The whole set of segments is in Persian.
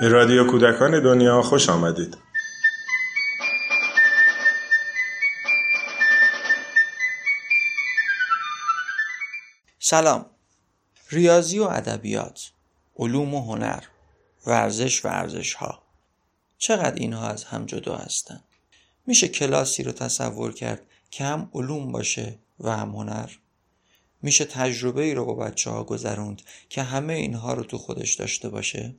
به رادیو کودکان دنیا خوش آمدید. سلام. ریاضی و ادبیات، علوم و هنر، ورزش و ارزش‌ها، چقدر اینها از هم جدا هستند؟ میشه کلاسی رو تصور کرد که هم علوم باشه و هم هنر؟ میشه تجربه‌ای رو با بچه‌ها گذروند که همه اینها رو تو خودش داشته باشه؟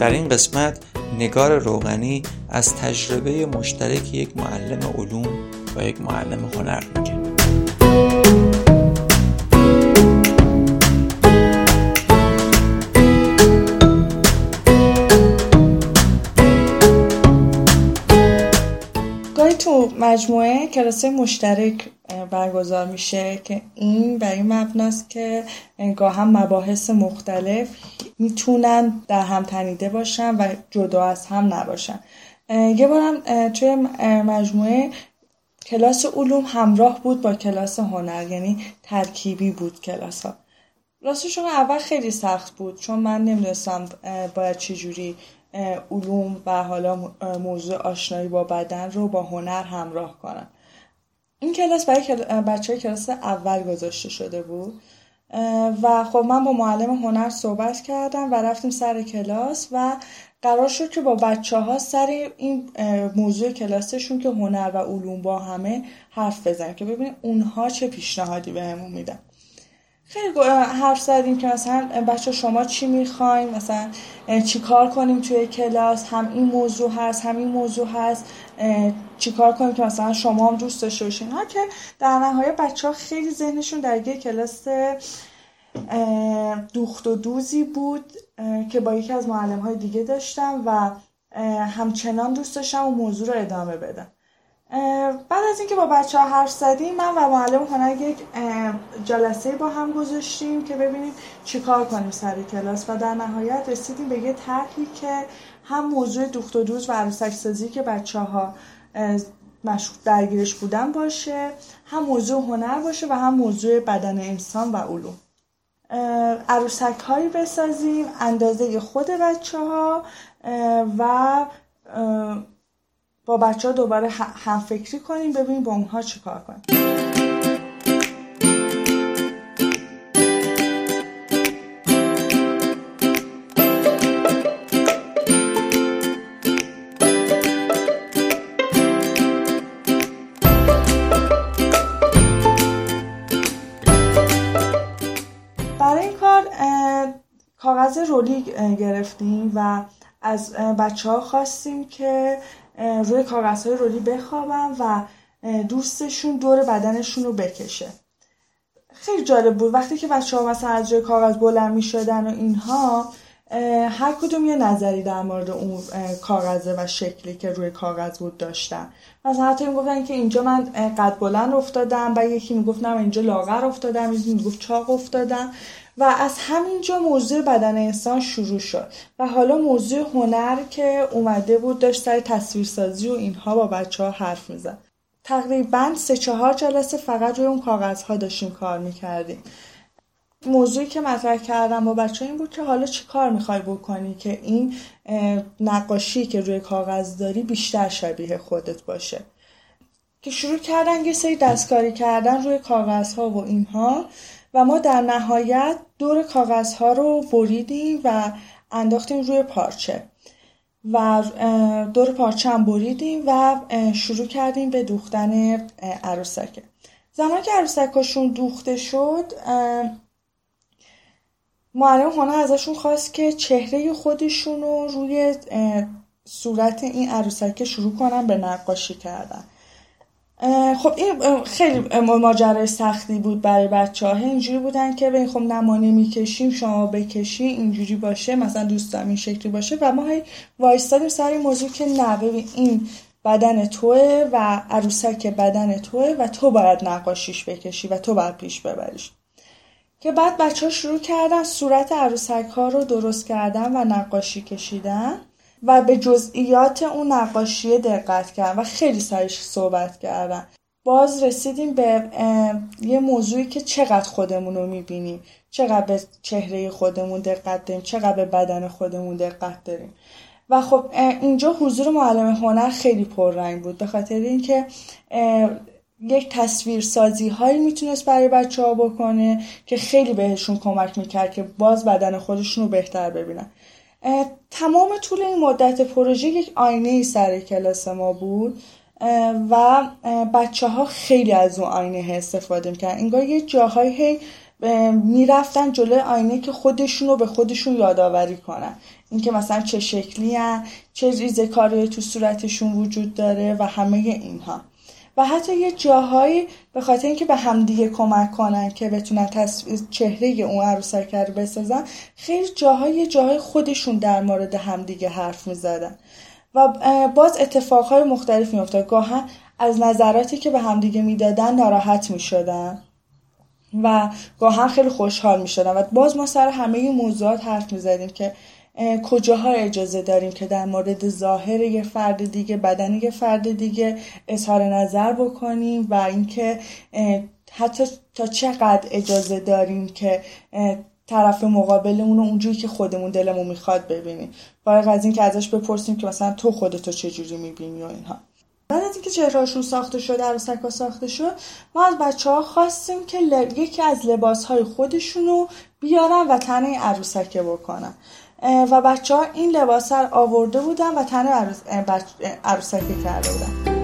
در این قسمت نگار روغنی از تجربه مشترک یک معلم علوم و یک معلم هنر میگه. گاهی تو مجموعه کلاس مشترک برگزار میشه که این برای مبناست که گاه هم مباحث مختلف میتونن در هم تنیده باشن و جدا از هم نباشن. یه بارم توی مجموعه کلاس علوم همراه بود با کلاس هنر، یعنی ترکیبی بود کلاس ها. راستش اول خیلی سخت بود چون من نمیدونستم باید چجوری علوم و حالا موضوع آشنایی با بدن رو با هنر همراه کنم. این کلاس برای بچه‌های کلاس اول گذاشته شده بود و خب من با معلم هنر صحبت کردم و رفتیم سر کلاس و قرار شد که با بچه‌ها سر این موضوع کلاسشون که هنر و علوم با همه حرف بزنیم که ببینیم اونها چه پیشنهادی بهمون میدن. خیلی حرف زدیم که مثلا بچه شما چی میخواین، مثلا چی کار کنیم توی کلاس، هم این موضوع هست هم این موضوع هست، چی کار کنیم که مثلا شما هم دوست داشته باشین. ها که در نهایت بچه ها خیلی ذهنشون درگیر کلاس دوخت و دوزی بود که با یکی از معلم های دیگه داشتم و همچنان دوست داشتم و موضوع رو ادامه بدم. بعد از اینکه با بچه ها حرف زدیم من و معلم هنر یک جلسه با هم گذاشتیم که ببینیم چی کار کنیم سر کلاس و در نهایت رسیدیم به یه طرحی که هم موضوع دوخت و دوز و عروسک سازی که بچه ها مشغول درگیرش بودن باشه، هم موضوع هنر باشه و هم موضوع بدن انسان و علوم. عروسک هایی بسازیم اندازه خود بچه ها و با بچه ها دوباره هم فکری کنیم ببینیم با اونها چی کار کنیم. برای این کار کاغذ رولی گرفتیم و از بچه ها خواستیم که روی کاغذهای رولی بخوابن و دوستشون دور بدنشون رو بکشه. خیلی جالب بود وقتی که بچه‌ها مثلا از روی کاغذ بلند می‌شدن و اینها هر کدوم یه نظری در مورد اون کاغذه و شکلی که روی کاغذ بود داشتن. مثلا حتی میگفتن که اینجا من قد بلند افتادم و یکی میگفت نه من اینجا لاغر افتادم، یکی میگفت چاق افتادم و از همینجا موضوع بدن انسان شروع شد و حالا موضوع هنر که اومده بود داشت سر تصویرسازی و اینها با بچه‌ها حرف میزد. تقریبا 3-4 جلسه فقط روی اون کاغذها داشتیم کار میکردیم. موضوعی که مطرح کردم با بچه‌ها این بود که حالا چی کار میخوای بکنی که این نقاشی که روی کاغذ داری بیشتر شبیه خودت باشه، که شروع کردن یه سری دستکاری کردن روی کاغذها و اینها و ما در نهایت دور کاغذها رو بریدیم و انداختیم روی پارچه و دور پارچه هم بریدیم و شروع کردیم به دوختن عروسک. زمانی که عروسکاشون دوخته شد معلم هنر ازشون خواست که چهره خودشون رو روی صورت این عروسک شروع کنن به نقاشی کردن. خب این خیلی ماجرای سختی بود برای بچه‌ها. اینجوری بودن که ببین خب ما نمی‌کشیم شما بکشی، اینجوری باشه، مثلا دوستم این شکلی باشه، و ما هی وایستادیم سر این موضوع که نه ببین این بدن توه و عروسک بدن توه و تو باید نقاشیش بکشی و تو باید پیش ببریش. که بعد بچه‌ها شروع کردن صورت عروسک‌ها رو درست کردن و نقاشی کشیدن و به جزئیات اون نقاشی دقت کردن و خیلی سرش صحبت کردن. باز رسیدیم به یه موضوعی که چقدر خودمون رو می‌بینیم، چقدر به چهره خودمون دقت داریم، چقدر به بدن خودمون دقت داریم. و خب اینجا حضور معلم هنر خیلی پررنگ بود، به خاطر اینکه یک تصویرسازی هایی میتونست برای بچه ها بکنه که خیلی بهشون کمک میکرد که باز بدن خودشون رو بهتر ببینن. تمام طول این مدت پروژه یک آینه سر کلاس ما بود و بچه ها خیلی از اون آینه استفاده میکردن، انگار یه جاهایی میرفتن جلوی آینه که خودشون رو به خودشون یادآوری کنن، اینکه مثلا چه شکلی هن، چه ریز کاری تو صورتشون وجود داره و همه اینها. و حتی یه جاهایی به خاطر اینکه به همدیگه کمک کنن که بتونن چهره اون عروسک رو بسازن، خیلی جاهای خودشون در مورد همدیگه حرف میزدن و باز اتفاقهای مختلف میافتاد. گاهن از نظراتی که به همدیگه میدادن ناراحت میشدن و گاهن خیلی خوشحال میشدن. و باز ما سر همه این موضوعات حرف میزدیم که کجاها اجازه داریم که در مورد ظاهر یه فرد دیگه، بدن یه فرد دیگه اظهار نظر بکنیم و اینکه حتی تا چقدر اجازه داریم که طرف مقابلمون رو اونجوری که خودمون دلمون میخواد ببینیم، فارغ از اینکه ازش بپرسیم که مثلا تو خودتو چجوری میبینی و اینها. بعد از اینکه چهرهاشون ساخته شد، عروسک‌ها ساخته شد، ما از بچه‌ها خواستیم که یکی از لباس‌های خودشون رو بیارن و تن عروسک بکنن و بچه ها این لباس رو آورده بودن و تن عروسکی کرده بودن.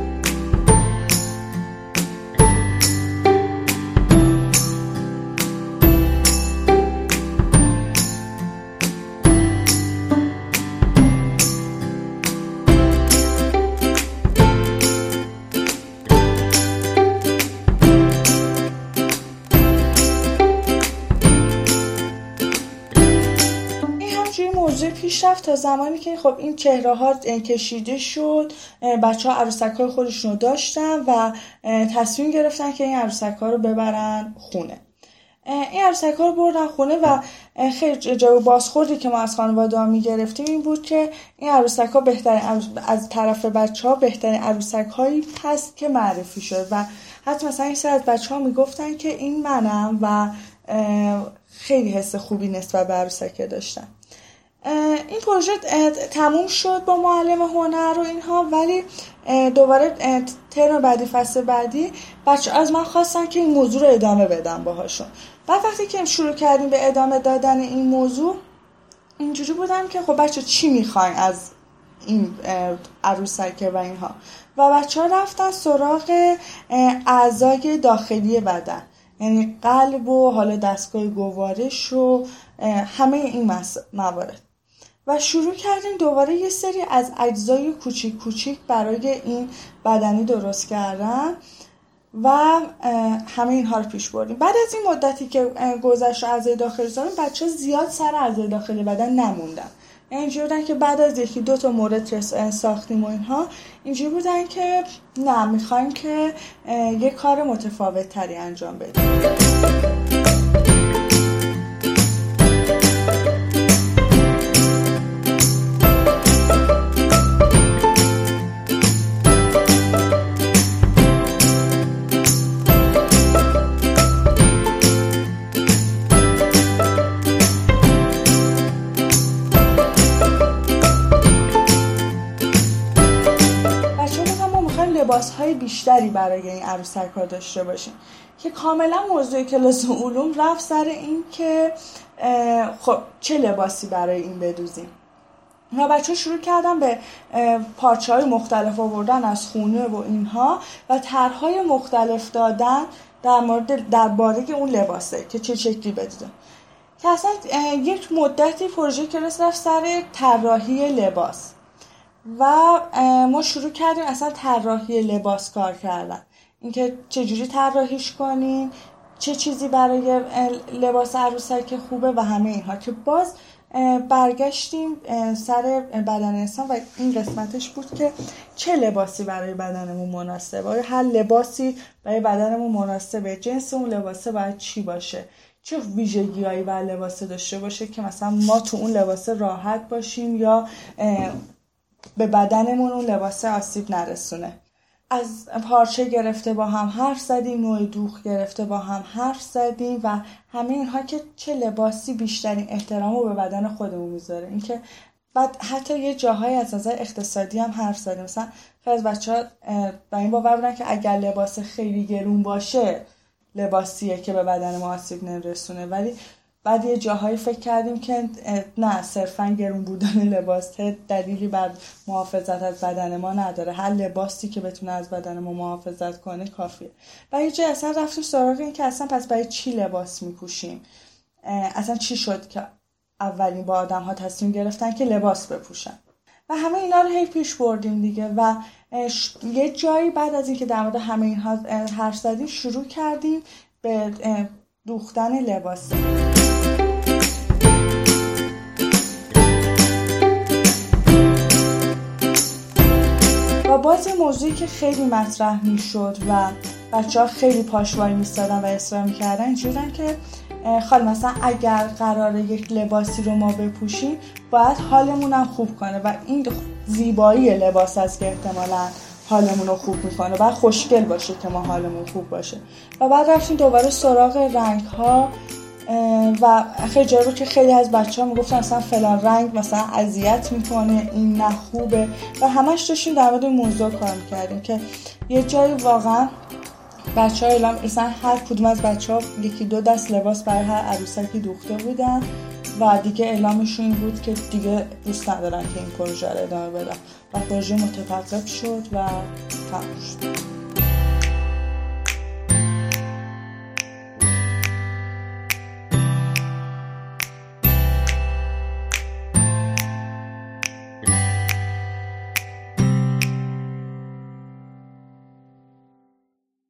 تا زمانی که خب این چهره ها کشیده شد، بچه ها عروسک های خودشون رو داشتن و تصمیم گرفتن که این عروسک ها رو ببرن خونه. این عروسک ها رو بردن خونه و خیلی جواب بازخوردی که ما از خانواده ها می گرفتیم این بود که این عروسک ها از طرف بچه ها بهترین عروسک هایی هست که معرفی شد. و حتی مثلا این سر از بچه ها می گفتن که این منم و خیلی حس خوبی نسبت به عروسک داشتن. این پروژه تموم شد با معلم هنر و اینها، ولی دوباره ترم بعدی، فصل بعدی، بچه از من خواستن که این موضوع رو ادامه بدم باهاشون. بعد وقتی که شروع کردیم به ادامه دادن این موضوع، اینجوری بودم که خب بچه چی میخواین از این عروسکه و اینها، و بچه ها رفتن سراغ اعضای داخلی بدن، یعنی قلب و حالا دستگاه گوارش و همه این موارد، و شروع کردیم دوباره یه سری از اجزای کوچیک کوچیک برای این بدنی درست کردن و همه اینها رو پیش بردیم. بعد از این مدتی که گذشت اعضای داخلی زدن، بچه زیاد سر اعضای داخلی بدن نموندن، اینجوری بودن که بعد از یکی دو تا مورد ساختیم و اینها، اینجوری بودن که نه میخوایم که یه کار متفاوت تری انجام بدیم. لباس‌های بیشتری برای این عروسک‌ها داشته باشیم که کاملا موضوع کلاس علوم رفت سر این که خب چه لباسی برای این بدوزیم. و بچه‌ها شروع کردن به پارچه‌های مختلف آوردن از خونه و اینها و طرح‌های مختلف دادن درباره اون لباسه که چه شکلی بدوزه. که اصلا یک مدتی پروژه کلاس رفت سر طراحی لباس و ما شروع کردیم اصلا طراحی لباس کار کردن. اینکه چجوری طراحیش کنین، چه چیزی برای لباس عروسک خوبه و همه اینها که باز برگشتیم سر بدن انسان و این قسمتش بود که چه لباسی برای بدنمون مناسبه. هر لباسی برای بدنمون مناسبه، جنس اون لباسه باید چی باشه، چه ویژگی‌هایی و لباسه داشته باشه که مثلا ما تو اون لباسه راحت باشیم یا به بدنمون اون لباسه آسیب نرسونه. از پارچه گرفته با هم حرف زدیم، نوع دوخ گرفته با هم حرف زدیم و همه اینها که چه لباسی بیشترین احترام رو به بدن خودمون میذاره. این که بعد حتی یه جاهایی از نظر اقتصادی هم حرف زدیم، مثلا خیلی از بچه‌ها با این باور بودن که اگر لباس خیلی گرون باشه لباسیه که به بدن ما آسیب نرسونه، ولی بعد یه جاهایی فکر کردیم که نه، صرفاً گرون بودن لباس دلیلی بر محافظت از بدن ما نداره، هر لباسی که بتونه از بدن ما محافظت کنه کافیه. و یه جای اصلا رفتیم سراغ این که اصلا پس برای چی لباس میپوشیم، اصلا چی شد که اولین با آدم ها تصمیم گرفتن که لباس بپوشن و همه اینا رو هی پیش بردیم دیگه. و یه جایی بعد از اینکه در مورد همه اینها حرف زدیم شروع کردیم به دوختن لباس. و باز یه موضوعی که خیلی مطرح می شد و بچه ها خیلی پاشوایی می سادن و اصرار می کردن اینجورن که خال مثلا اگر قراره یک لباسی رو ما بپوشیم باید حالمون هم خوب کنه و این زیبایی لباس است که احتمالاً حالمون رو خوب میکنه، باید خوشگل باشه که ما حالمون خوب باشه. و بعد رفتیم دوباره سراغ رنگ ها و خیلی جالب که خیلی از بچه ها میگفتن مثلا فلان رنگ مثلا اذیت میکنه، این نه خوبه و همش داشتیم در مورد موضوع کار میکردیم که یه جایی واقعا بچه ها اعلام مثلا هر کدوم از بچه ها یکی دو دست لباس برای هر عروسکی دوخته بودن و دیگه اعلامشون این بود که دیگه دوست ندارن که این پروژه رو ادامه بدن و پروژه متوقف شد و تموم شد.